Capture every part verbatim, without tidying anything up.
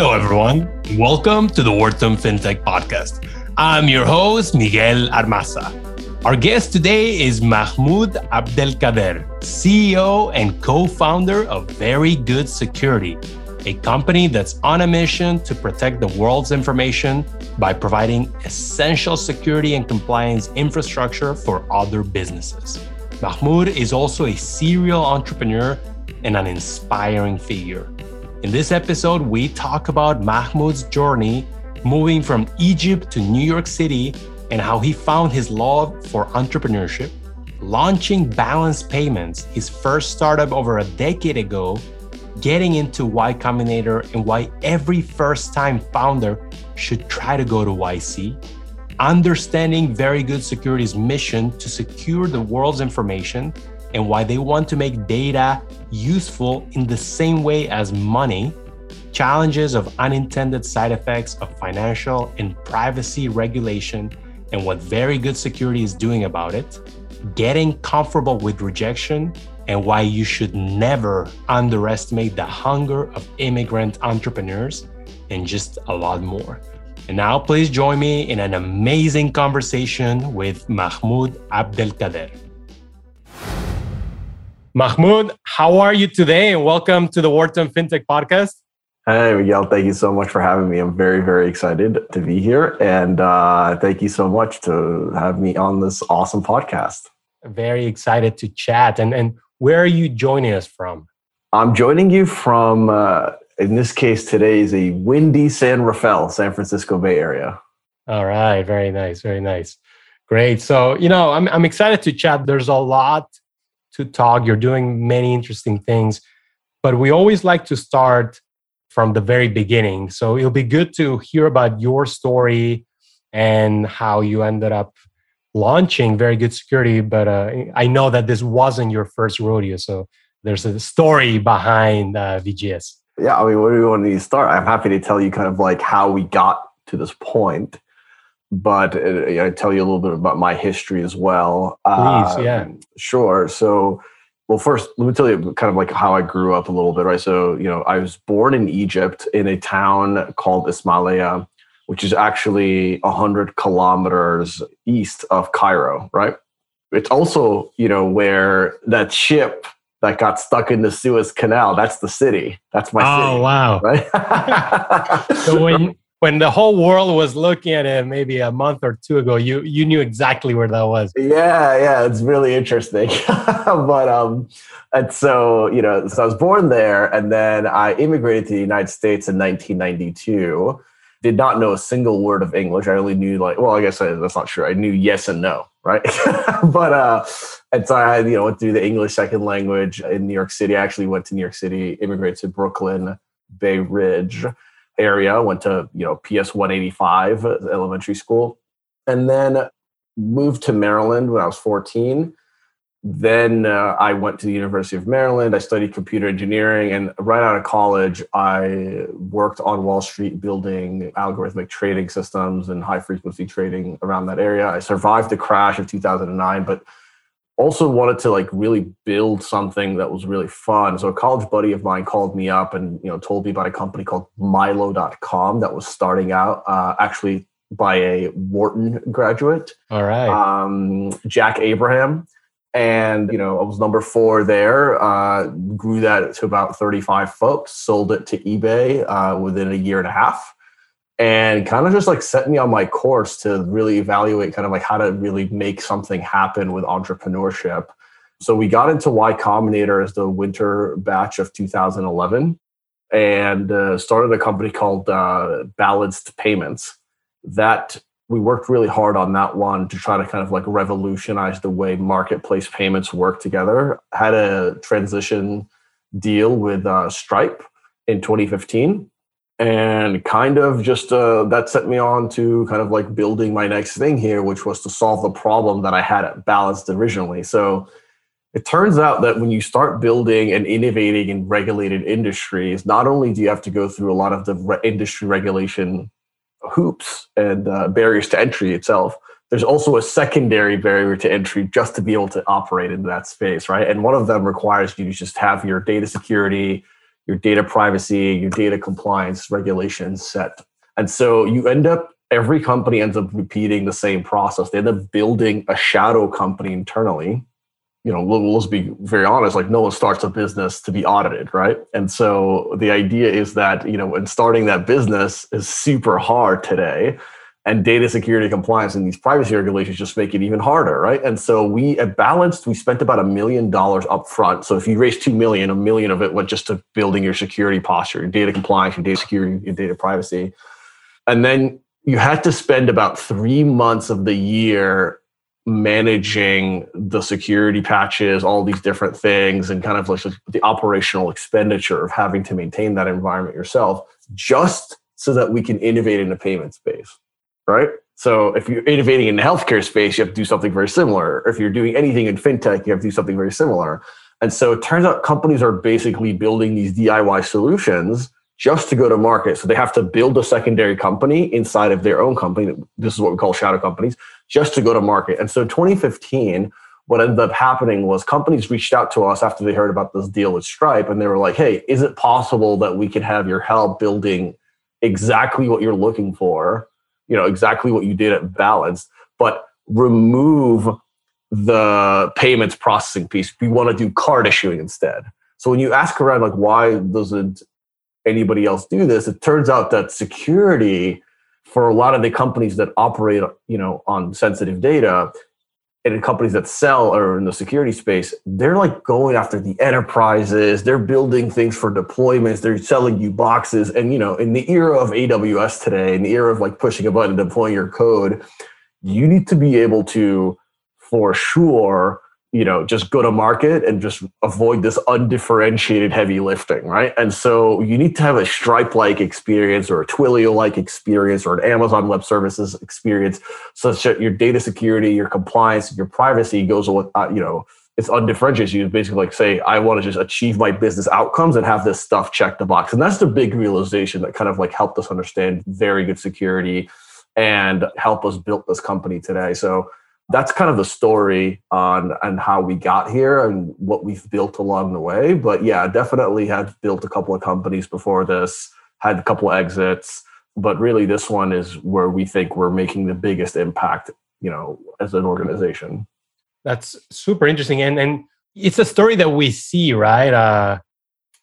Hello, everyone. Welcome to the Wharton FinTech Podcast. I'm your host, Miguel Armaza. Our guest today is Mahmoud Abdelkader, C E O and co-founder of Very Good Security, a company that's on a mission to protect the world's information by providing essential security and compliance infrastructure for other businesses. Mahmoud is also a serial entrepreneur and an inspiring figure. In this episode, we talk about Mahmoud's journey moving from Egypt to New York City and how he found his love for entrepreneurship, launching Balance Payments, his first startup over a decade ago, getting into Y Combinator and why every first-time founder should try to go to Y C, understanding Very Good Security's mission to secure the world's information and why they want to make data useful in the same way as money, challenges of unintended side effects of financial and privacy regulation and what Very Good Security is doing about it, getting comfortable with rejection, and why you should never underestimate the hunger of immigrant entrepreneurs, and just a lot more. And now please join me in an amazing conversation with Mahmoud Abdelkader. Mahmoud, how are you today? And welcome to the Wharton FinTech Podcast. Hey, Miguel, thank you so much for having me. I'm very, very excited to be here. And uh, thank you so much to have me on this awesome podcast. Very excited to chat. And, and where are you joining us from? I'm joining you from, uh, in this case today, is a windy San Rafael, San Francisco Bay Area. All right. Very nice. Very nice. Great. So, you know, I'm I'm excited to chat. There's a lot to talk. You're doing many interesting things, but we always like to start from the very beginning. So it'll be good to hear about your story and how you ended up launching Very Good Security. But uh, I know that this wasn't your first rodeo. So there's a story behind uh, V G S. Yeah, I mean, where do we want to start? I'm happy to tell you kind of like how we got to this point. But uh, I tell you a little bit about my history as well. Please, um, yeah. Sure. So, well, first, let me tell you kind of like how I grew up a little bit, right? So, you know, I was born in Egypt in a town called Ismailia, which is actually one hundred kilometers east of Cairo, right? It's also, you know, where that ship that got stuck in the Suez Canal, that's the city. That's my oh, city. Oh, wow. Right? So when... When the whole world was looking at it maybe a month or two ago, you you knew exactly where that was. Yeah, yeah, it's really interesting. But um, and so you know, so I was born there, and then I immigrated to the United States in nineteen ninety-two. Did not know a single word of English. I only knew like, well, I guess I, that's not true. I knew yes and no, right? But uh, and so I you know went through the English second language in New York City. I actually went to New York City, immigrated to Brooklyn, Bay Ridge area, went to, you know, P S one eighty-five elementary school, and then moved to Maryland when I was fourteen. Then uh, I went to the University of Maryland. I studied computer engineering, and right out of college, I worked on Wall Street building algorithmic trading systems and high frequency trading around that area. I survived the crash of two thousand nine, but also wanted to like really build something that was really fun. So a college buddy of mine called me up and, you know, told me about a company called Milo dot com that was starting out uh, actually by a Wharton graduate. All right. Um, Jack Abraham. And, you know, I was number four there, uh, grew that to about thirty-five folks, sold it to eBay uh, within a year and a half. And kind of just like set me on my course to really evaluate kind of like how to really make something happen with entrepreneurship. So we got into Y Combinator as the winter batch of two thousand eleven and uh, started a company called uh, Balance Payments. That we worked really hard on that one to try to kind of like revolutionize the way marketplace payments work together. Had a transition deal with uh, Stripe in twenty fifteen. And kind of just uh, that set me on to kind of like building my next thing here, which was to solve the problem that I had at Balanced originally. So it turns out that when you start building and innovating in regulated industries, not only do you have to go through a lot of the re- industry regulation hoops and uh, barriers to entry itself, there's also a secondary barrier to entry just to be able to operate in that space, right? And one of them requires you to just have your data security, your data privacy, your data compliance regulations set. And so you end up, every company ends up repeating the same process. They end up building a shadow company internally. You know, let's be very honest, like no one starts a business to be audited, right? And so the idea is that, you know, when starting that business is super hard today, and data security compliance and these privacy regulations just make it even harder, right? And so we, at Balanced, we spent about a million dollars up front. So if you raised two million dollars, a million of it went just to building your security posture, your data compliance, your data security, your data privacy. And then you had to spend about three months of the year managing the security patches, all these different things, and kind of like the operational expenditure of having to maintain that environment yourself, just so that we can innovate in the payment space, right? So if you're innovating in the healthcare space, you have to do something very similar. If you're doing anything in fintech, you have to do something very similar. And so it turns out companies are basically building these D I Y solutions just to go to market. So they have to build a secondary company inside of their own company. This is what we call shadow companies, just to go to market. And so twenty fifteen, what ended up happening was companies reached out to us after they heard about this deal with Stripe, and they were like, hey, is it possible that we could have your help building exactly what you're looking for, you know, exactly what you did at Balanced, but remove the payments processing piece. We want to do card issuing instead. So when you ask around, like, why doesn't anybody else do this? It turns out that security for a lot of the companies that operate, you know, on sensitive data, and in companies that sell or in the security space, they're like going after the enterprises, they're building things for deployments, they're selling you boxes. And, you know, in the era of A W S today, in the era of like pushing a button and deploying your code, you need to be able to, for sure, you know, just go to market and just avoid this undifferentiated heavy lifting, right? And so you need to have a Stripe-like experience or a Twilio-like experience or an Amazon Web Services experience, such that your data security, your compliance, your privacy goes, you know, it's undifferentiated. You basically like say, I want to just achieve my business outcomes and have this stuff check the box. And that's the big realization that kind of like helped us understand Very Good Security and help us build this company today. So that's kind of the story on, on how we got here and what we've built along the way. But yeah, definitely had built a couple of companies before this, had a couple of exits, but really this one is where we think we're making the biggest impact, you know, as an organization. That's super interesting. And and it's a story that we see, right? Uh,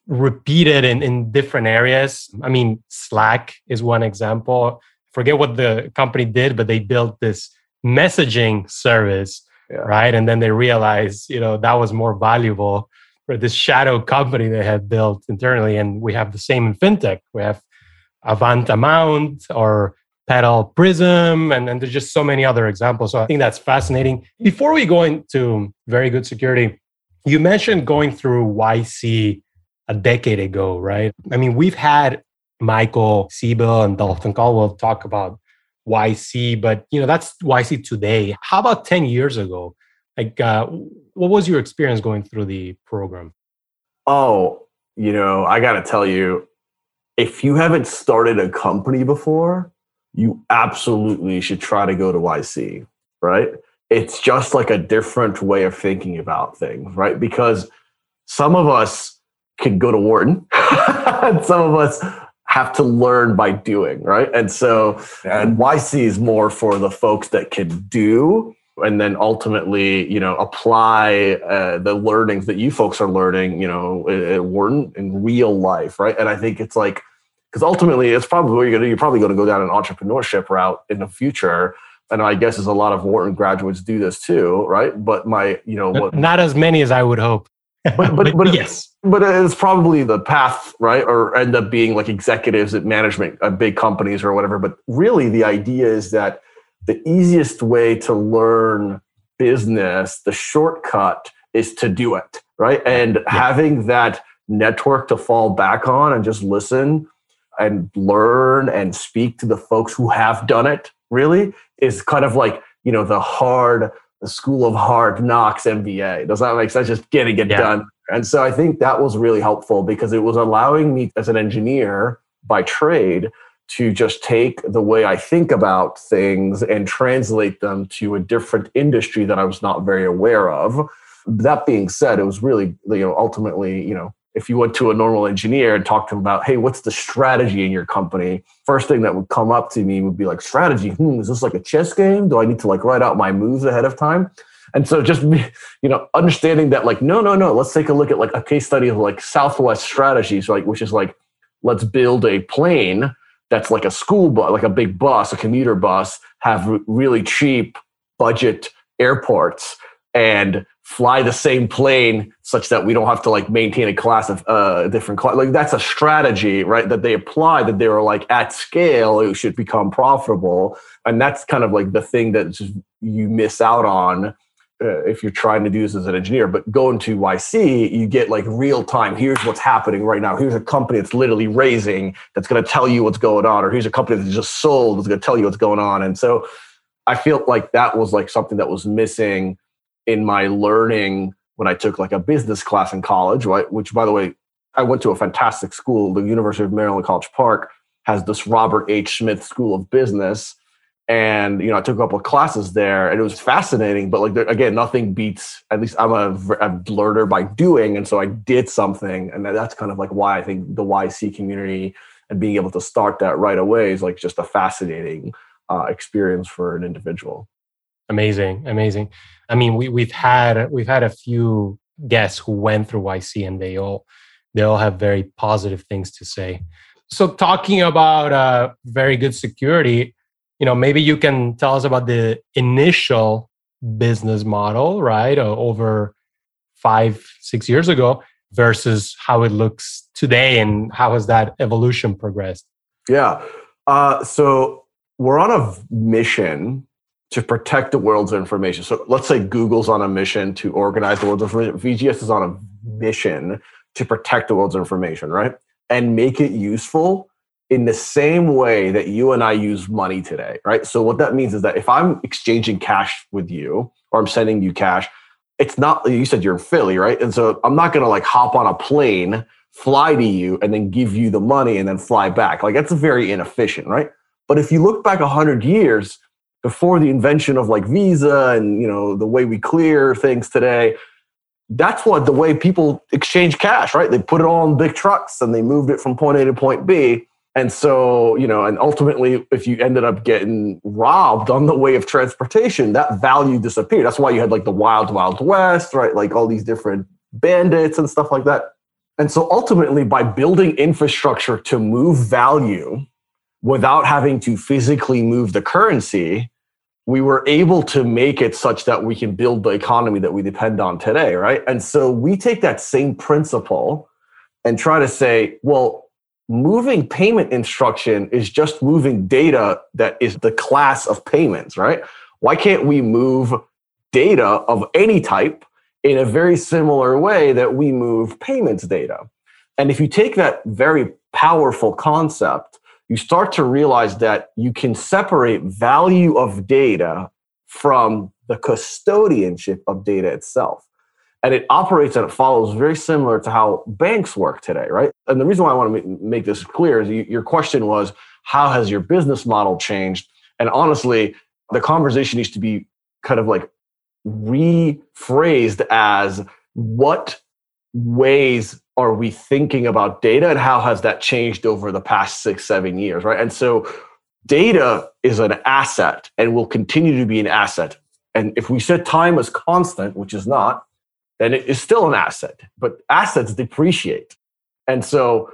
repeated in, in different areas. I mean, Slack is one example. Forget what the company did, but they built this messaging service, yeah. Right? And then they realized, you know, that was more valuable for this shadow company they had built internally. And we have the same in fintech. We have Avant Amount or Pedal Prism, and, and there's just so many other examples. So I think that's fascinating. Before we go into Very Good Security, you mentioned going through Y C a decade ago, right? I mean, we've had Michael Siebel and Dalton Caldwell talk about Y C, but you know, that's Y C today. How about ten years ago? Like, uh, what was your experience going through the program? Oh, you know, I got to tell you, if you haven't started a company before, you absolutely should try to go to Y C, right? It's just like a different way of thinking about things, right? Because some of us can go to Wharton and some of us have to learn by doing, right? And so, and Y C is more for the folks that can do and then ultimately, you know, apply uh, the learnings that you folks are learning, you know, at Wharton in real life, right? And I think it's like, because ultimately it's probably what you're going to do. You're probably going to go down an entrepreneurship route in the future. And I guess as a lot of Wharton graduates do this too, right? But my, you know, what, not as many as I would hope. But, but, but yes, but it's probably the path, right? Or end up being like executives at management, at big companies or whatever. But really the idea is that the easiest way to learn business, the shortcut is to do it, right? And yeah. having that network to fall back on and just listen and learn and speak to the folks who have done it really is kind of like, you know, the hard the School of Hard Knocks M B A. Does that make sense? Just getting it yeah. done. And so I think that was really helpful because it was allowing me as an engineer by trade to just take the way I think about things and translate them to a different industry that I was not very aware of. That being said, it was really, you know, ultimately, you know, if you went to a normal engineer and talked to them about, hey, what's the strategy in your company? First thing that would come up to me would be like, strategy? Hmm, is this like a chess game? Do I need to like write out my moves ahead of time? And so just, you know, understanding that like, no, no, no, let's take a look at like a case study of like Southwest strategies, like, which is like, let's build a plane that's like a school bus, like a big bus, a commuter bus, have r- really cheap budget airports and fly the same plane such that we don't have to like maintain a class of uh, different class. Like that's a strategy, right? That they apply, that they were like at scale, it should become profitable. And that's kind of like the thing that you miss out on uh, if you're trying to do this as an engineer. But going to Y C, you get like real time. Here's what's happening right now. Here's a company that's literally raising, that's going to tell you what's going on. Or here's a company that's just sold, that's going to tell you what's going on. And so I feel like that was like something that was missing in my learning when I took like a business class in college, right? Which, by the way, I went to a fantastic school. The University of Maryland, College Park has this Robert H. Smith School of Business. And, you know, I took a couple of classes there and it was fascinating, but like, there, again, nothing beats, at least I'm a, a learner by doing. And so I did something. And that's kind of like why I think the Y C community and being able to start that right away is like just a fascinating uh, experience for an individual. Amazing, amazing. I mean, we we've had we've had a few guests who went through Y C, and they all they all have very positive things to say. So, talking about uh, Very Good Security, you know, maybe you can tell us about the initial business model, right, over five six years ago versus how it looks today, and how has that evolution progressed? Yeah, uh, so we're on a mission to protect the world's information. So let's say Google's on a mission to organize the world's information. V G S is on a mission to protect the world's information, right? And make it useful in the same way that you and I use money today, right? So what that means is that if I'm exchanging cash with you or I'm sending you cash, it's not, you said you're in Philly, right? And so I'm not going to like hop on a plane, fly to you, and then give you the money and then fly back. Like that's very inefficient, right? But if you look back one hundred years, before the invention of like Visa and, you know, the way we clear things today, that's what the way people exchange cash, right? They put it all in big trucks and they moved it from point A to point B. And so, you know, and ultimately, if you ended up getting robbed on the way of transportation, that value disappeared. That's why you had like the wild, wild west, right? Like all these different bandits and stuff like that. And so ultimately, by building infrastructure to move value without having to physically move the currency, we were able to make it such that we can build the economy that we depend on today, right? And so we take that same principle and try to say, well, moving payment instruction is just moving data that is the class of payments, right? Why can't we move data of any type in a very similar way that we move payments data? And if you take that very powerful concept, you start to realize that you can separate value of data from the custodianship of data itself. And it operates and it follows very similar to how banks work today, right? And the reason why I want to make this clear is your question was, how has your business model changed? And honestly, the conversation needs to be kind of like rephrased as, what ways are we thinking about data and how has that changed over the past six, seven years, right? And so data is an asset and will continue to be an asset. And if we set time as constant, which is not, then it is still an asset, but assets depreciate. And so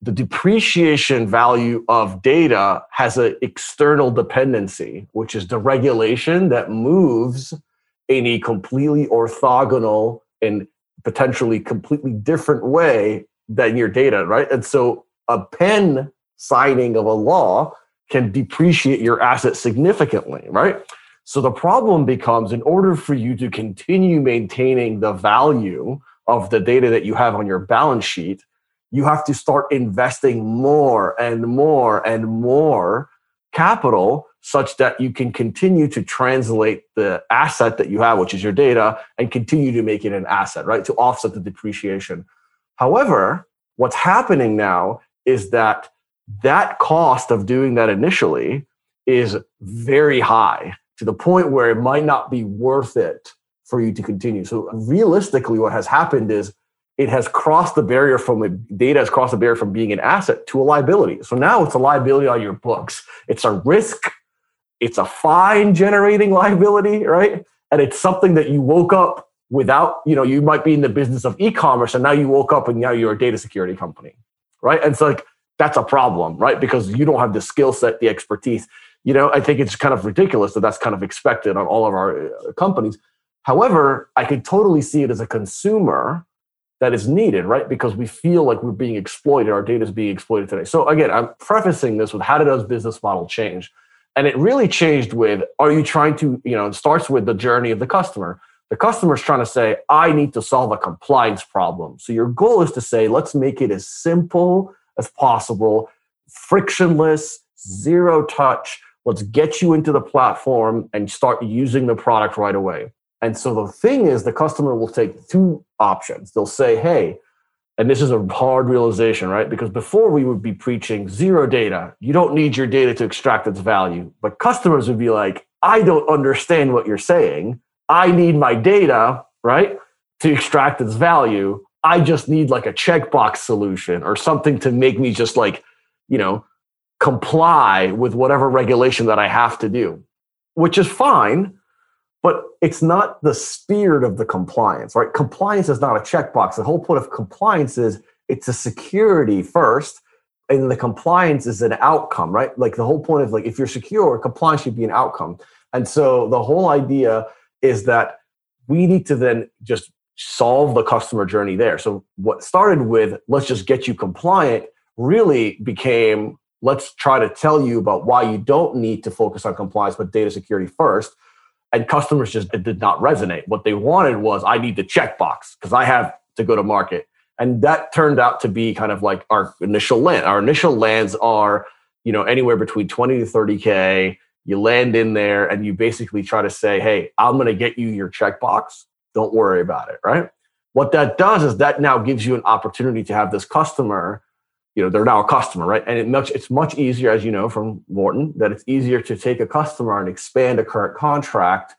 the depreciation value of data has an external dependency, which is the regulation that moves in a completely orthogonal and potentially completely different way than your data, right? And so a pen signing of a law can depreciate your asset significantly, right? So the problem becomes, in order for you to continue maintaining the value of the data that you have on your balance sheet, you have to start investing more and more and more capital such that you can continue to translate the asset that you have, which is your data, and continue to make it an asset, right? To offset the depreciation. However, what's happening now is that that cost of doing that initially is very high, to the point where it might not be worth it for you to continue. So realistically, what has happened is it has crossed the barrier from the data has crossed the barrier from being an asset to a liability. So now it's a liability on your books. It's a risk. It's a fine generating liability, right? And it's something that you woke up without, you know, you might be in the business of e-commerce and now you woke up and now you're a data security company, right? And it's like, that's a problem, right? Because you don't have the skill set, the expertise. You know, I think it's kind of ridiculous that that's kind of expected on all of our companies. However, I could totally see it as a consumer that is needed, right? Because we feel like we're being exploited. Our data is being exploited today. So again, I'm prefacing this with how did our business model change? And it really changed with, are you trying to, you know, it starts with the journey of the customer. The customer's trying to say, I need to solve a compliance problem. So your goal is to say, let's make it as simple as possible, frictionless, zero touch. Let's get you into the platform and start using the product right away. And so the thing is, the customer will take two options. They'll say, hey, and this is a hard realization, right? Because before we would be preaching zero data. You don't need your data to extract its value. But customers would be like, I don't understand what you're saying. I need my data, right, to extract its value. I just need like a checkbox solution or something to make me just like, you know, comply with whatever regulation that I have to do, which is fine, but it's not the spirit of the compliance, right? Compliance is not a checkbox. The whole point of compliance is it's a security first, and the compliance is an outcome, right? Like the whole point of like, if you're secure, compliance should be an outcome. And so the whole idea is that we need to then just solve the customer journey there. So what started with, let's just get you compliant, really became, let's try to tell you about why you don't need to focus on compliance, but data security first. And customers just did not resonate. What they wanted was, I need the checkbox because I have to go to market. And that turned out to be kind of like our initial land. Our initial lands are, you know, anywhere between twenty to thirty K. You land in there and you basically try to say, hey, I'm going to get you your checkbox. Don't worry about it, right? What that does is that now gives you an opportunity to have this customer, you know, they're now a customer, right? And it much, it's much easier, as you know, from Wharton, that it's easier to take a customer and expand a current contract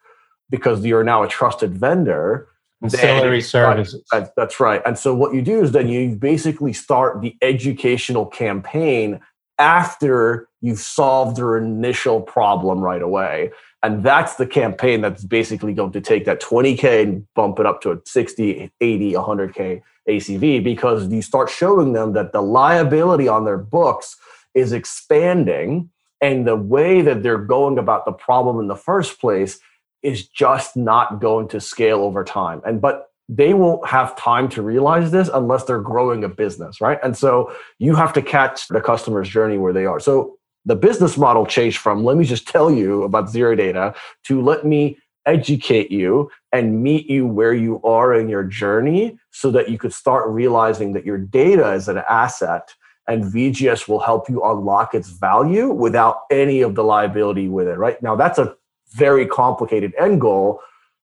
because you're now a trusted vendor. Ancillary services. Right, that's right. And so what you do is then you basically start the educational campaign after you've solved your initial problem right away. And that's the campaign that's basically going to take that twenty K and bump it up to a sixty, eighty, one hundred K A C V, because you start showing them that the liability on their books is expanding and the way that they're going about the problem in the first place is just not going to scale over time. And but they won't have time to realize this unless they're growing a business, right? And so you have to catch the customer's journey where they are. So the business model changed from, let me just tell you about zero data to let me educate you and meet you where you are in your journey so that you could start realizing that your data is an asset and V G S will help you unlock its value without any of the liability with it, right? Now, that's a very complicated end goal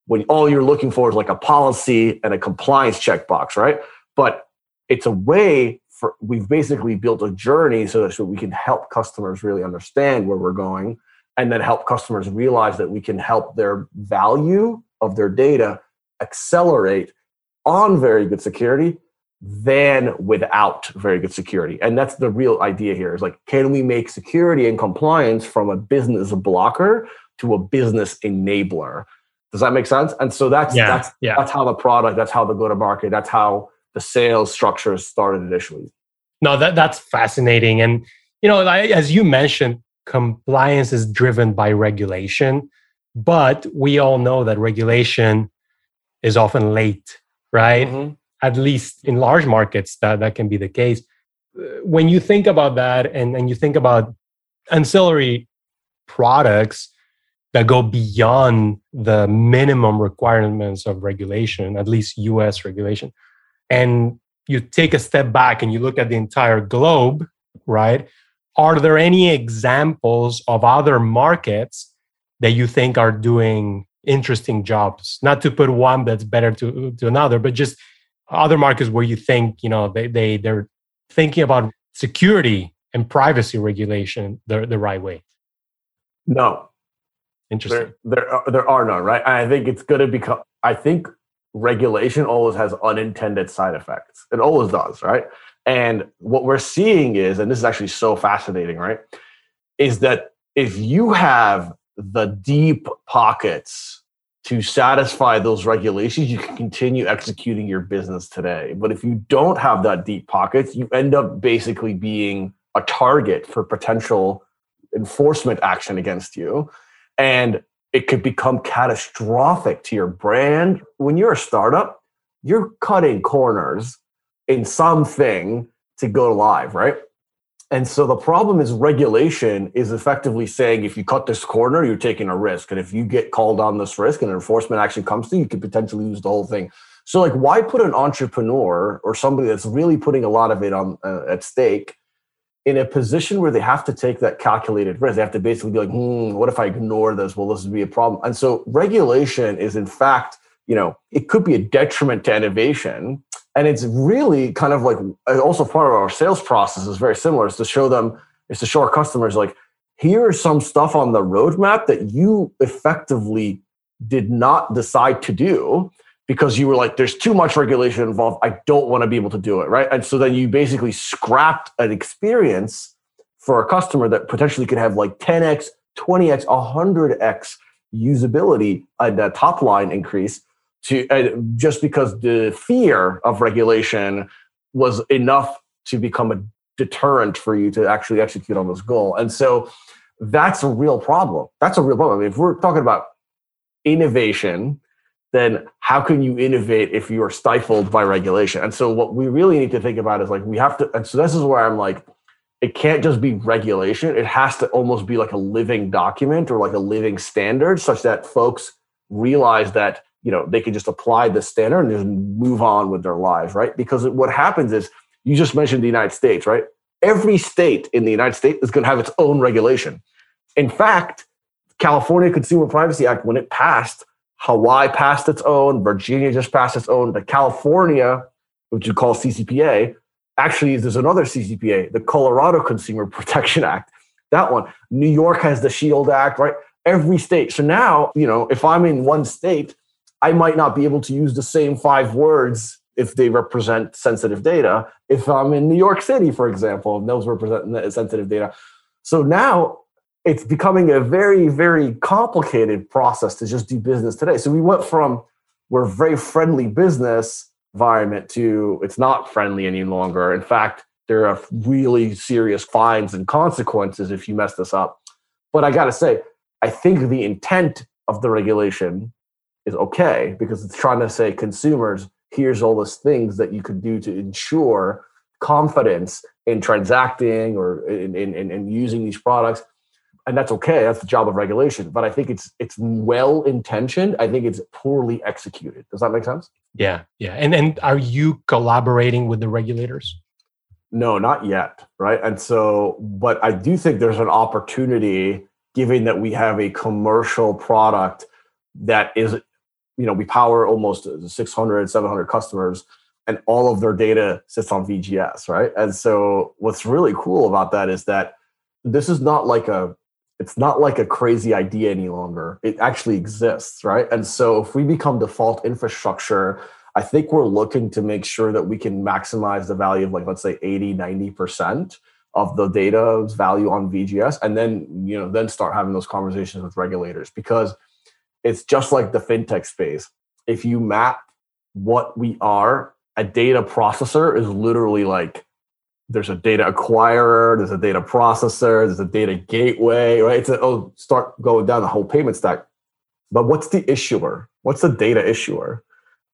when all you're looking for is like a policy and a compliance checkbox, right? But it's a way for, we've basically built a journey so that so we can help customers really understand where we're going and then help customers realize that we can help their value of their data accelerate on Very Good Security than without Very Good Security. And that's the real idea here is like, can we make security and compliance from a business blocker to a business enabler? Does that make sense? And so that's yeah, that's yeah. that's how the product, that's how the go-to-market, that's how the sales structure started initially. No, that that's fascinating. And you know, like, as you mentioned, compliance is driven by regulation, but we all know that regulation is often late, right? Mm-hmm. At least in large markets, that, that can be the case. When you think about that and, and you think about ancillary products that go beyond the minimum requirements of regulation, at least U S regulation, and you take a step back and you look at the entire globe, right? Are there any examples of other markets that you think are doing interesting jobs? Not to put one that's better to, to another, but just other markets where you think, you know, they, they, they're thinking about security and privacy regulation the, the right way. No. Interesting. There, there, are, there are none, right? I think it's going to become, I think regulation always has unintended side effects. It always does, right? And what we're seeing is, and this is actually so fascinating, right, is that if you have the deep pockets to satisfy those regulations, you can continue executing your business today. But if you don't have that deep pockets, you end up basically being a target for potential enforcement action against you. And it could become catastrophic to your brand. When you're a startup, you're cutting corners in something to go live, right? And so the problem is regulation is effectively saying, if you cut this corner, you're taking a risk. And if you get called on this risk and an enforcement action comes to you, you could potentially lose the whole thing. So like, why put an entrepreneur or somebody that's really putting a lot of it on uh, at stake in a position where they have to take that calculated risk? They have to basically be like, hmm, what if I ignore this? Well, this would be a problem. And so regulation is, in fact, you know, it could be a detriment to innovation. And it's really kind of like, also part of our sales process is very similar. It's to show them, it's to show our customers, like, here is some stuff on the roadmap that you effectively did not decide to do because you were like, there's too much regulation involved. I don't want to be able to do it, right? And so then you basically scrapped an experience for a customer that potentially could have like ten x, twenty x, one hundred x usability and a top line increase, to uh, just because the fear of regulation was enough to become a deterrent for you to actually execute on this goal. And so that's a real problem. That's a real problem. I mean, if we're talking about innovation, then how can you innovate if you are stifled by regulation? And so what we really need to think about is, like, we have to, and so this is where I'm like, it can't just be regulation. It has to almost be like a living document or like a living standard, such that folks realize that, you know, they can just apply the standard and just move on with their lives, right? Because what happens is, you just mentioned the United States, right? Every state in the United States is going to have its own regulation. In fact, California Consumer Privacy Act, when it passed, Hawaii passed its own, Virginia just passed its own. The California, which you call C C P A, actually there's another C C P A, the Colorado Consumer Protection Act, that one. New York has the SHIELD Act, right? Every state. So now, you know, if I'm in one state, I might not be able to use the same five words if they represent sensitive data. If I'm in New York City, for example, and those represent sensitive data. So now it's becoming a very, very complicated process to just do business today. So we went from, we're a very friendly business environment, to it's not friendly any longer. In fact, there are really serious fines and consequences if you mess this up. But I got to say, I think the intent of the regulation is okay, because it's trying to say, consumers, here's all those things that you could do to ensure confidence in transacting or in, in, in using these products. And that's okay. That's the job of regulation. But I think it's it's well-intentioned. I think it's poorly executed. Does that make sense? Yeah. Yeah. And and are you collaborating with the regulators? No, not yet. Right. And so, but I do think there's an opportunity, given that we have a commercial product that is, you know, we power almost six hundred, seven hundred customers, and all of their data sits on V G S, right? And so what's really cool about that is that this is not like a, it's not like a crazy idea any longer. It actually exists, right? And so if we become default infrastructure, I think we're looking to make sure that we can maximize the value of, like, let's say eighty, ninety percent of the data's value on V G S. And then, you know, then start having those conversations with regulators, because it's just like the fintech space. If you map what we are, a data processor is literally like, there's a data acquirer, there's a data processor, there's a data gateway, right? It's a, oh, start going down the whole payment stack. But what's the issuer? What's the data issuer?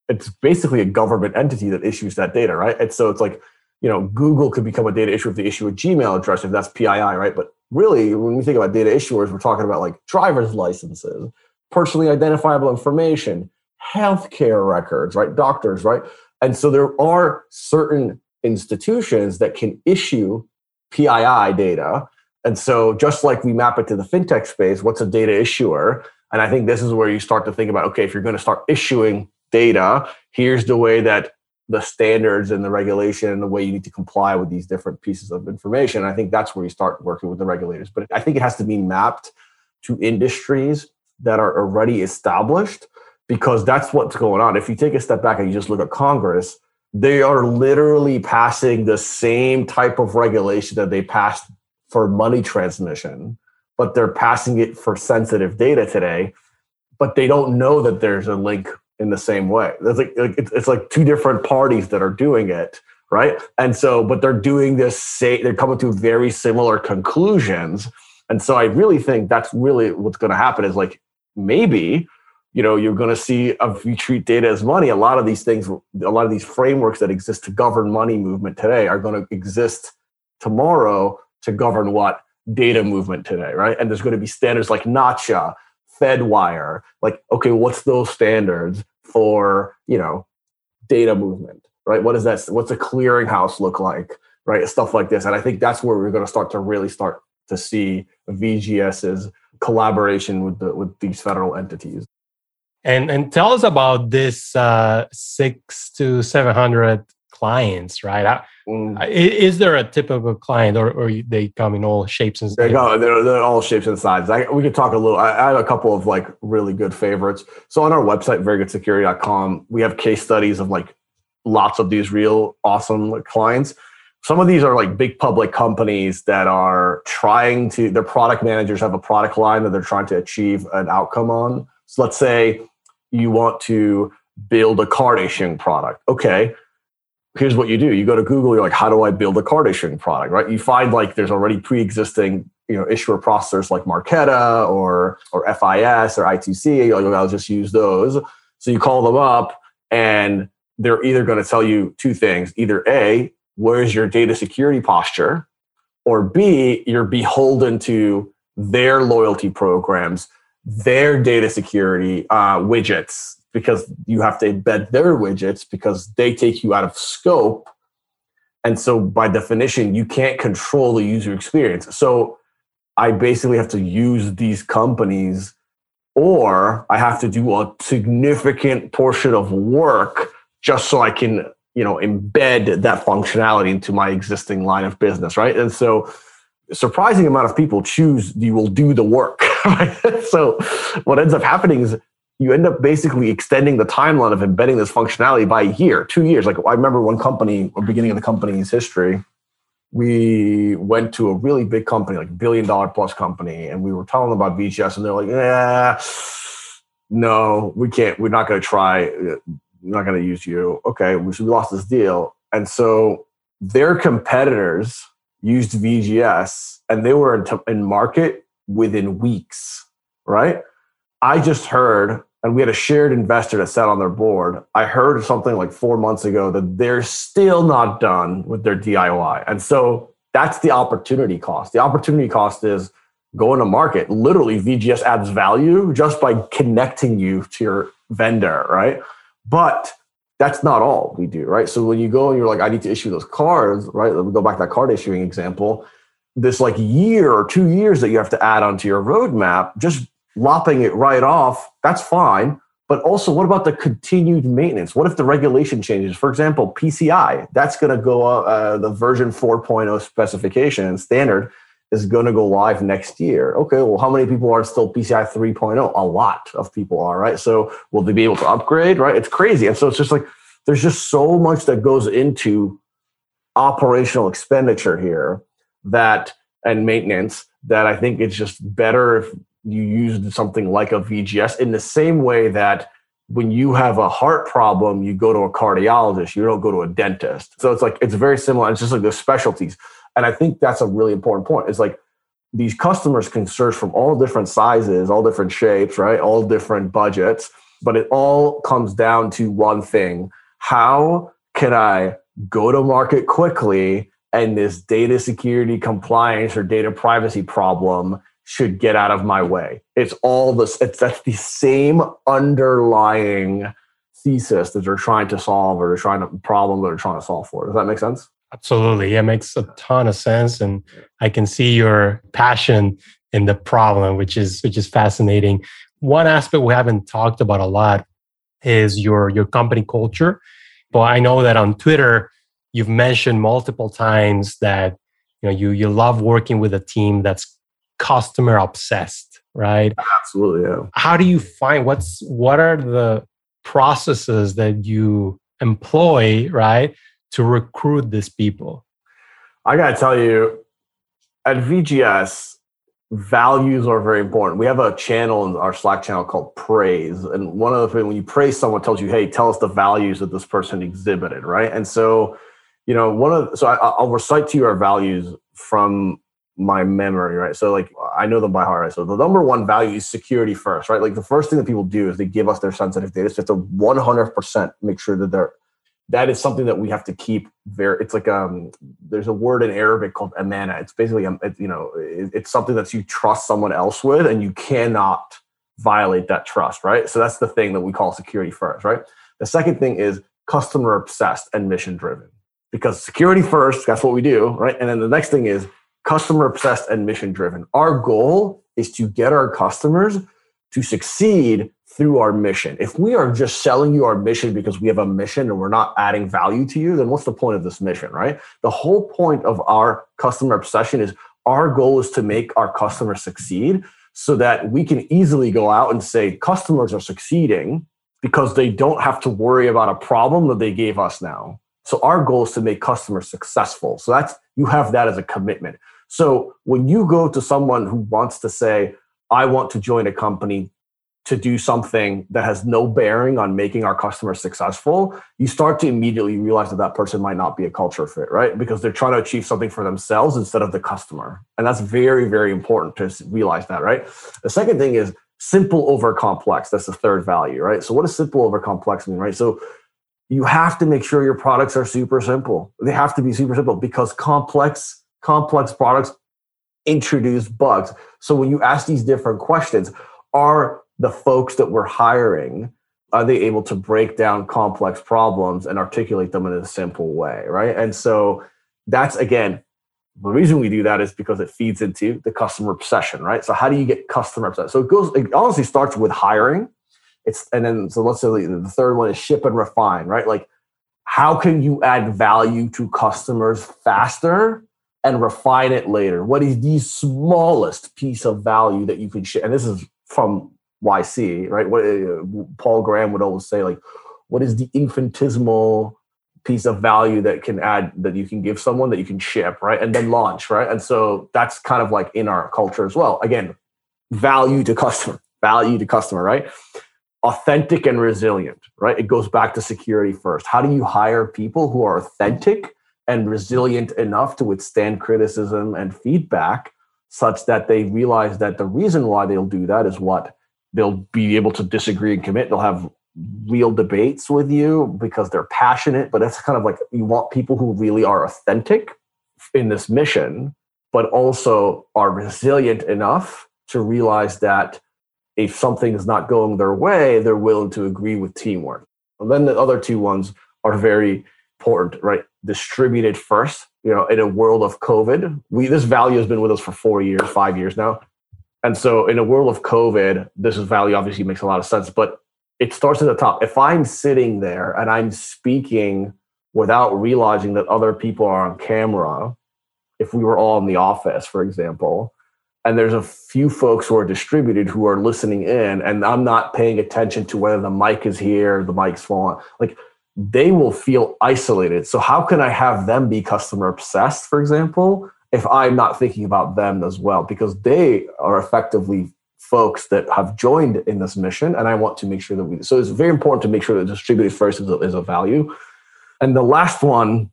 It's basically a government entity that issues that data, right? And so it's like, you know, Google could become a data issuer if they issue a Gmail address, if that's P I I, right? But really, when we think about data issuers, we're talking about, like, driver's licenses, personally identifiable information, healthcare records, right? Doctors, right? And so there are certain institutions that can issue P I I data. And so just like we map it to the fintech space, what's a data issuer? And I think this is where you start to think about, okay, if you're going to start issuing data, here's the way that the standards and the regulation and the way you need to comply with these different pieces of information. And I think that's where you start working with the regulators. But I think it has to be mapped to industries that are already established, because that's what's going on. If you take a step back and you just look at Congress, they are literally passing the same type of regulation that they passed for money transmission, but they're passing it for sensitive data today, but they don't know that there's a link in the same way. It's like, it's like two different parties that are doing it, right? And so, but they're doing this, say, they're coming to very similar conclusions. And so I really think that's really what's going to happen is like, maybe, you know, you're going to see, if you treat data as money, a lot of these things, a lot of these frameworks that exist to govern money movement today are going to exist tomorrow to govern what? Data movement today, right? And there's going to be standards like NACHA, Fedwire, like, okay, what's those standards for, you know, data movement, right? What is that? What's a clearinghouse look like, right? Stuff like this. And I think that's where we're going to start to really start to see VGS's collaboration with the, with these federal entities. And and tell us about this uh, six to seven hundred clients, right? I, mm. Is there a type of a client, or, or they come in all shapes and sizes? They go, they're, they're all shapes and sizes. I, we could talk a little. I, I have a couple of like really good favorites. So on our website, very good security dot com, we have case studies of like lots of these real awesome clients. Some of these are like big public companies that are trying to. Their product managers have a product line that they're trying to achieve an outcome on. So let's say you want to build a card issuing product. Okay, here's what you do. You go to Google, you're like, how do I build a card issuing product, right? You find like there's already pre-existing, you know, issuer processors like Marqeta or or F I S or I T C. You're like, I'll just use those. So you call them up and they're either going to tell you two things. Either A, where's your data security posture? Or B, you're beholden to their loyalty programs, their data security uh, widgets, because you have to embed their widgets because they take you out of scope. And so by definition, you can't control the user experience. So I basically have to use these companies, or I have to do a significant portion of work just so I can, you know, embed that functionality into my existing line of business, right? And so a surprising amount of people choose you will do the work. Right? So what ends up happening is you end up basically extending the timeline of embedding this functionality by a year, two years. Like I remember one company, or beginning of the company's history, we went to a really big company, like billion dollar plus company, and we were telling them about V G S, and they're like, "Yeah, no, we can't. We're not going to try. We're not going to use you." Okay, so we lost this deal, and so their competitors used V G S, and they were in, t- in market within weeks, right? I just heard, and we had a shared investor that sat on their board. I heard something like four months ago that they're still not done with their D I Y. And so that's the opportunity cost. The opportunity cost is going to market. Literally, V G S adds value just by connecting you to your vendor, right? But that's not all we do, right? So when you go and you're like, I need to issue those cards, right? Let me go back to that card issuing example. This like year or two years that you have to add onto your roadmap, just lopping it right off, that's fine. But also, what about the continued maintenance? What if the regulation changes? For example, P C I, that's going to go, uh, the version four point oh specification and standard is going to go live next year. Okay, well, how many people are still P C I three point oh? A lot of people are, right? So will they be able to upgrade, right? It's crazy. And so it's just like, there's just so much that goes into operational expenditure here that and maintenance that I think it's just better if you use something like a V G S in the same way that when you have a heart problem, you go to a cardiologist, you don't go to a dentist. So it's like, it's very similar. It's just like the specialties. And I think that's a really important point. It's like these customers can search from all different sizes, all different shapes, right? All different budgets, but it all comes down to one thing. How can I go to market quickly, and this data security compliance or data privacy problem should get out of my way? It's all this. It's that's the same underlying thesis that they're trying to solve, or they're trying to problem that they're trying to solve for. Does that make sense? Absolutely, it makes a ton of sense, and I can see your passion in the problem, which is which is fascinating. One aspect we haven't talked about a lot is your your company culture. But I know that on Twitter, you've mentioned multiple times that you know you you love working with a team that's customer obsessed, right? Absolutely. Yeah. How do you find what's what are the processes that you employ, right, to recruit these people? I got to tell you, at V G S, values are very important. We have a channel in our Slack channel called Praise. And one of the things, when you praise someone, tells you, hey, tell us the values that this person exhibited, right? And so, you know, one of, so I, I'll recite to you our values from my memory, right? So like, I know them by heart, right? So the number one value is security first, right? Like the first thing that people do is they give us their sensitive data. So we have to one hundred percent make sure that they're, that is something that we have to keep very, it's like, um, there's a word in Arabic called amana. It's basically, um, it, you know, it, it's something that you trust someone else with and you cannot violate that trust, right? So that's the thing that we call security first, right? The second thing is customer obsessed and mission driven, because security first, that's what we do, right? And then the next thing is customer obsessed and mission driven. Our goal is to get our customers to succeed through our mission. If we are just selling you our mission because we have a mission and we're not adding value to you, then what's the point of this mission, right? The whole point of our customer obsession is our goal is to make our customers succeed so that we can easily go out and say customers are succeeding because they don't have to worry about a problem that they gave us now. So our goal is to make customers successful. So that's, you have that as a commitment. So when you go to someone who wants to say, I want to join a company to do something that has no bearing on making our customers successful, you start to immediately realize that that person might not be a culture fit, right? Because they're trying to achieve something for themselves instead of the customer. And that's very, very important to realize that, right? The second thing is simple over complex. That's the third value, right? So what does simple over complex mean, right? So you have to make sure your products are super simple. They have to be super simple because complex, complex products introduce bugs. So when you ask these different questions, are the folks that we're hiring, are they able to break down complex problems and articulate them in a simple way, right? And so that's, again, the reason we do that is because it feeds into the customer obsession, right? So how do you get customer obsessed? So it goes, it honestly starts with hiring. It's, and then, so let's say the third one is ship and refine, right? Like, how can you add value to customers faster and refine it later? What is the smallest piece of value that you can ship? And this is from Y C, right? What uh, Paul Graham would always say, like, what is the infinitesimal piece of value that can add, that you can give someone, that you can ship, right? And then launch, right? And so that's kind of like in our culture as well. Again, value to customer, value to customer, right? Authentic and resilient, right? It goes back to security first. How do you hire people who are authentic and resilient enough to withstand criticism and feedback such that they realize that the reason why they'll do that is what? They'll be able to disagree and commit. They'll have real debates with you because they're passionate, but that's kind of like, you want people who really are authentic in this mission, but also are resilient enough to realize that if something is not going their way, they're willing to agree with teamwork. And then the other two ones are very important, right? Distributed first, you know, in a world of COVID, we, this value has been with us for four years, five years now. And so in a world of COVID, this is value obviously makes a lot of sense, but it starts at the top. If I'm sitting there and I'm speaking without realizing that other people are on camera, if we were all in the office, for example, and there's a few folks who are distributed who are listening in and I'm not paying attention to whether the mic is here, the mic's falling, like they will feel isolated. So how can I have them be customer obsessed, for example, if I'm not thinking about them as well, because they are effectively folks that have joined in this mission. And I want to make sure that we, so it's very important to make sure that distributed first is a, is a value. And the last one,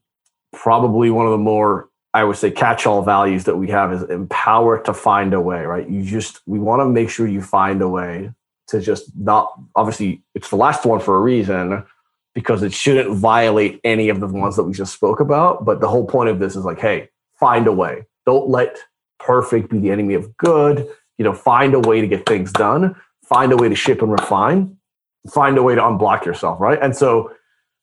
probably one of the more, I would say, catch-all values that we have is empower to find a way, right? You just, we want to make sure you find a way to just not, obviously it's the last one for a reason, because it shouldn't violate any of the ones that we just spoke about. But the whole point of this is like, hey, find a way. Don't let perfect be the enemy of good. You know, find a way to get things done. Find a way to ship and refine. Find a way to unblock yourself, right? And so,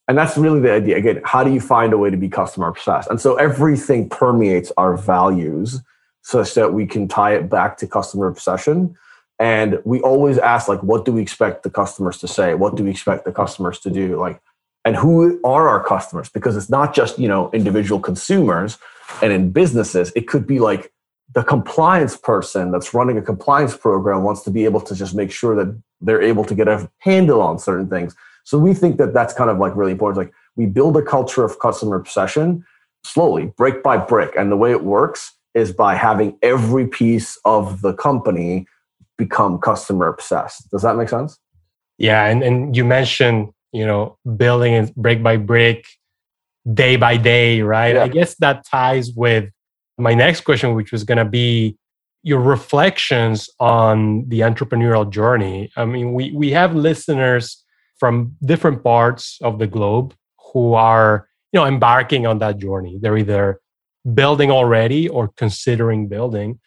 and that's really the idea. Again, how do you find a way to be customer obsessed? And so everything permeates our values such that we can tie it back to customer obsession. And we always ask, like, what do we expect the customers to say? What do we expect the customers to do? Like, and who are our customers? Because it's not just, you know, individual consumers and in businesses, it could be like the compliance person that's running a compliance program wants to be able to just make sure that they're able to get a handle on certain things. So we think that that's kind of like really important. Like, we build a culture of customer obsession slowly, brick by brick. And the way it works is by having every piece of the company become customer obsessed. Does that make sense? Yeah. And, and you mentioned, you know, building it brick by brick, day by day, right? Yeah. I guess that ties with my next question, which was going to be your reflections on the entrepreneurial journey. I mean, we we have listeners from different parts of the globe who are, you know, embarking on that journey. They're either building already or considering building.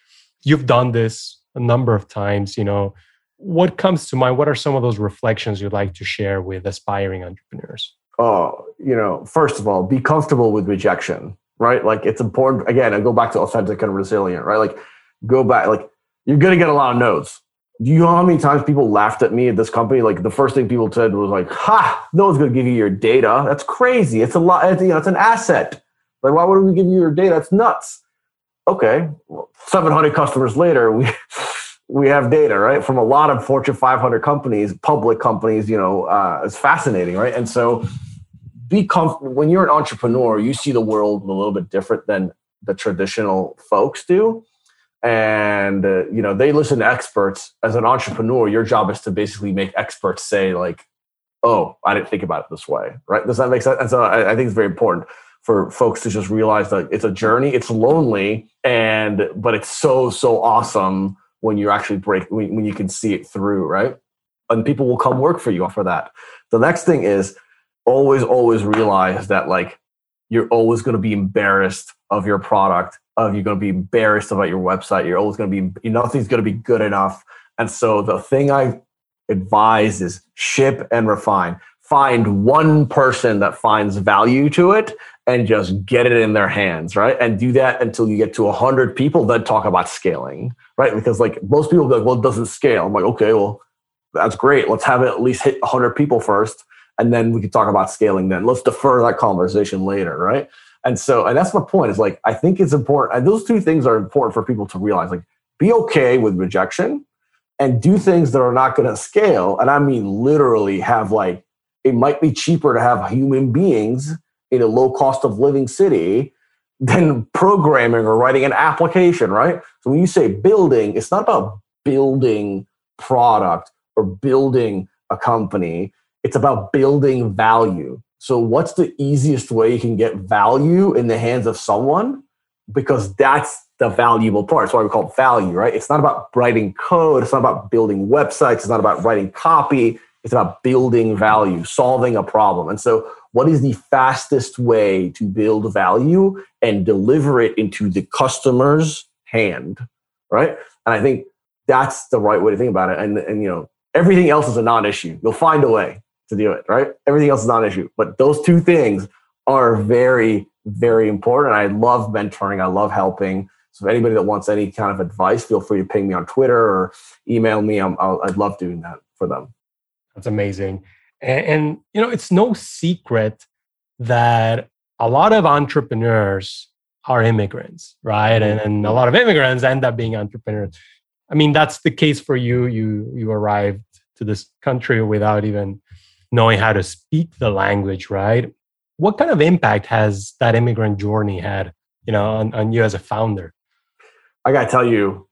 You've done this a number of times, you know. What comes to mind? What are some of those reflections you'd like to share with aspiring entrepreneurs? Oh, you know, first of all, be comfortable with rejection, right? Like, it's important. Again, I go back to authentic and resilient, right? Like, go back, like, you're going to get a lot of no's. Do you know how many times people laughed at me at this company? Like, the first thing people said was like, ha, no one's going to give you your data. That's crazy. It's a lot. It's, you know, it's an asset. Like, why would we give you your data? It's nuts. Okay. Well, seven hundred customers later, we, we have data, right? From a lot of Fortune five hundred companies, public companies, you know, uh, it's fascinating, right? And so be comfortable. When you're an entrepreneur, you see the world a little bit different than the traditional folks do. And, uh, you know, they listen to experts. As an entrepreneur, your job is to basically make experts say like, oh, I didn't think about it this way, right? Does that make sense? And so I, I think it's very important for folks to just realize that it's a journey, it's lonely, and but it's so, so awesome when you actually break, when, when you can see it through, right? And people will come work for you for that. The next thing is always, always realize that like, you're always going to be embarrassed of your product, of you're going to be embarrassed about your website. You're always going to be, nothing's going to be good enough. And so the thing I advise is ship and refine. Find one person that finds value to it and just get it in their hands, right? And do that until you get to one hundred people that talk about scaling, right? Because like most people go, well, it doesn't scale. I'm like, okay, well, that's great. Let's have it at least hit one hundred people first. And then we can talk about scaling then. Let's defer that conversation later, right? And so, and that's my point is like, I think it's important. And those two things are important for people to realize, like be okay with rejection and do things that are not going to scale. And I mean, literally have like, it might be cheaper to have human beings in a low cost of living city than programming or writing an application, right? So when you say building, it's not about building product or building a company. It's about building value. So what's the easiest way you can get value in the hands of someone? Because that's the valuable part. That's why we call it value, right? It's not about writing code. It's not about building websites. It's not about writing copy. It's about building value, solving a problem. And so what is the fastest way to build value and deliver it into the customer's hand, right? And I think that's the right way to think about it. And, and you know, everything else is a non-issue. You'll find a way to do it, right? Everything else is not an issue. But those two things are very, very important. I love mentoring. I love helping. So if anybody that wants any kind of advice, feel free to ping me on Twitter or email me. I'm, I'll, I'd love doing that for them. That's amazing. And, and, you know, it's no secret that a lot of entrepreneurs are immigrants, right? And, and a lot of immigrants end up being entrepreneurs. I mean, that's the case for you. You, you arrived to this country without even knowing how to speak the language, right? What kind of impact has that immigrant journey had, you know, on, on you as a founder? I got to tell you,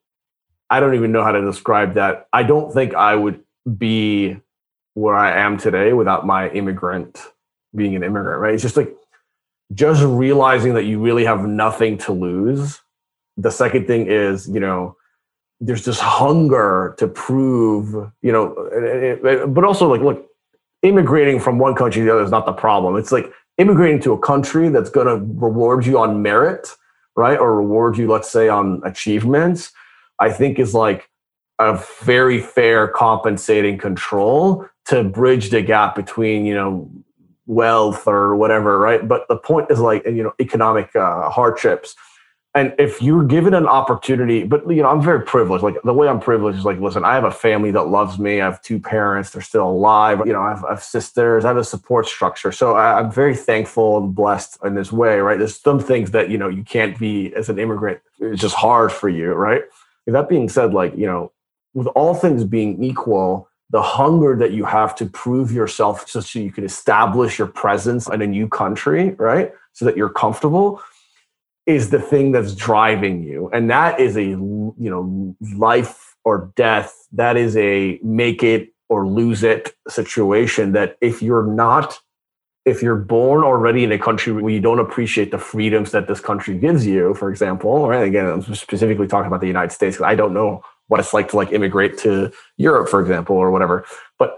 I don't even know how to describe that. I don't think I would be where I am today without my immigrant, being an immigrant, right? It's just like, just realizing that you really have nothing to lose. The second thing is, you know, there's this hunger to prove, you know, but also like, look, immigrating from one country to the other is not the problem. It's like immigrating to a country that's going to reward you on merit, right? Or reward you, let's say, on achievements, I think is like a very fair compensating control to bridge the gap between, you know, wealth or whatever, right? But the point is like, you know, economic uh, hardships. And if you're given an opportunity, but you know, I'm very privileged. Like the way I'm privileged is like, listen, I have a family that loves me. I have two parents. They're still alive. You know, I have, I have sisters. I have a support structure. So I, I'm very thankful and blessed in this way, right? There's some things that, you know, you can't be as an immigrant. It's just hard for you, right? And that being said, like, you know, with all things being equal, the hunger that you have to prove yourself so, so you can establish your presence in a new country, right? So that you're comfortable is the thing that's driving you. And that is a, you know, life or death. That is a make it or lose it situation that if you're not, if you're born already in a country where you don't appreciate the freedoms that this country gives you, for example, right? Again, I'm specifically talking about the United States because I don't know what it's like to like immigrate to Europe, for example, or whatever. But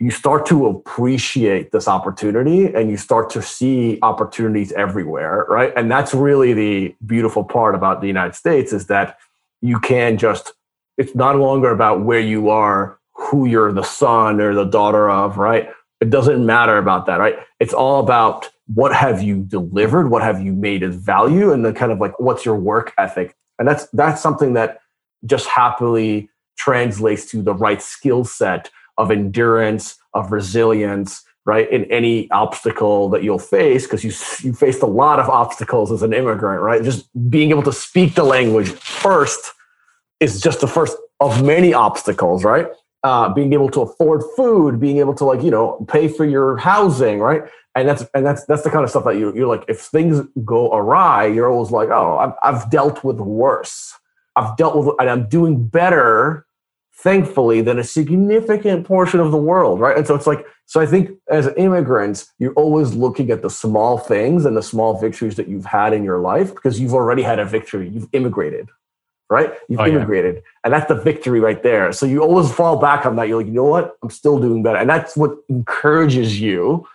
you start to appreciate this opportunity and you start to see opportunities everywhere, right? And that's really the beautiful part about the United States is that you can just, it's not longer about where you are, who you're the son or the daughter of, right? It doesn't matter about that, right? It's all about what have you delivered? What have you made as value? And the kind of like, what's your work ethic? And that's that's something that just happily translates to the right skill set of endurance, of resilience, right? In any obstacle that you'll face, because you you faced a lot of obstacles as an immigrant, right? Just being able to speak the language first is just the first of many obstacles, right? Uh, being able to afford food, being able to like, you know, pay for your housing, right? And that's and that's that's the kind of stuff that you, you're like, if things go awry, you're always like, oh, I've, I've dealt with worse. I've dealt with, and I'm doing better, thankfully, than a significant portion of the world, right? And so it's like, so I think as immigrants, you're always looking at the small things and the small victories that you've had in your life because you've already had a victory. You've immigrated, right? You've oh, immigrated. Yeah. And that's the victory right there. So you always fall back on that. You're like, you know what? I'm still doing better. And that's what encourages you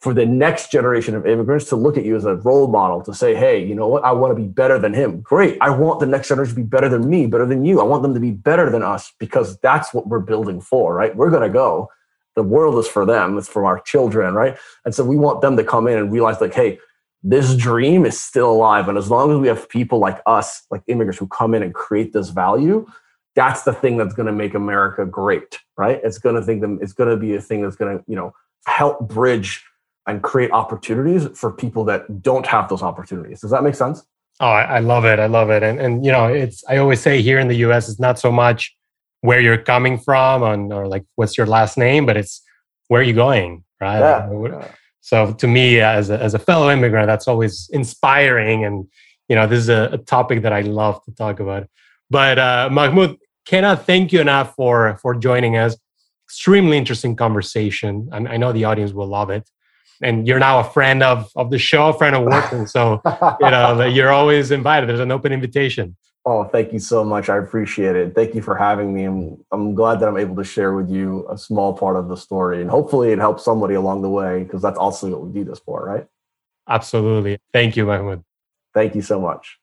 for the next generation of immigrants to look at you as a role model, to say, hey, you know what? I want to be better than him. Great. I want the next generation to be better than me, better than you. I want them to be better than us because that's what we're building for, right? We're going to go. The world is for them. It's for our children, right? And so we want them to come in and realize like, hey, this dream is still alive. And as long as we have people like us, like immigrants who come in and create this value, that's the thing that's going to make America great, right? It's going to think them, it's going to be a thing that's going to, you know, help bridge and create opportunities for people that don't have those opportunities. Does that make sense? Oh, I, I love it. I love it. And, and you know, it's, I always say here in the U S, it's not so much where you're coming from on, or like, what's your last name, but it's where are you going, right? Yeah. So to me, as a, as a fellow immigrant, that's always inspiring. And, you know, this is a, a topic that I love to talk about. But uh, Mahmoud, cannot thank you enough for, for joining us. Extremely interesting conversation. And I know the audience will love it. And you're now a friend of, of the show, a friend of Wharton. So, you know, you're always invited. There's an open invitation. Oh, thank you so much. I appreciate it. Thank you for having me. I'm, I'm glad that I'm able to share with you a small part of the story. And hopefully it helps somebody along the way, because that's also what we do this for, right? Absolutely. Thank you, Mahmoud. Thank you so much.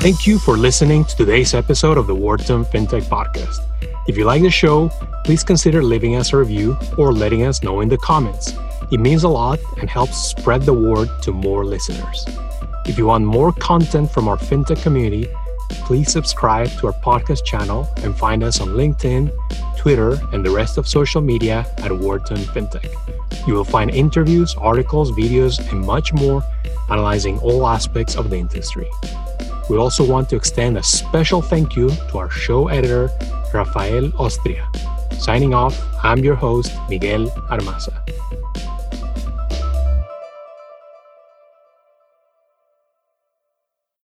Thank you for listening to today's episode of the Wharton FinTech Podcast. If you like the show, please consider leaving us a review or letting us know in the comments. It means a lot and helps spread the word to more listeners. If you want more content from our FinTech community, please subscribe to our podcast channel and find us on LinkedIn, Twitter, and the rest of social media at Wharton FinTech. You will find interviews, articles, videos, and much more analyzing all aspects of the industry. We also want to extend a special thank you to our show editor, Rafael Austria. Signing off, I'm your host, Miguel Armaza.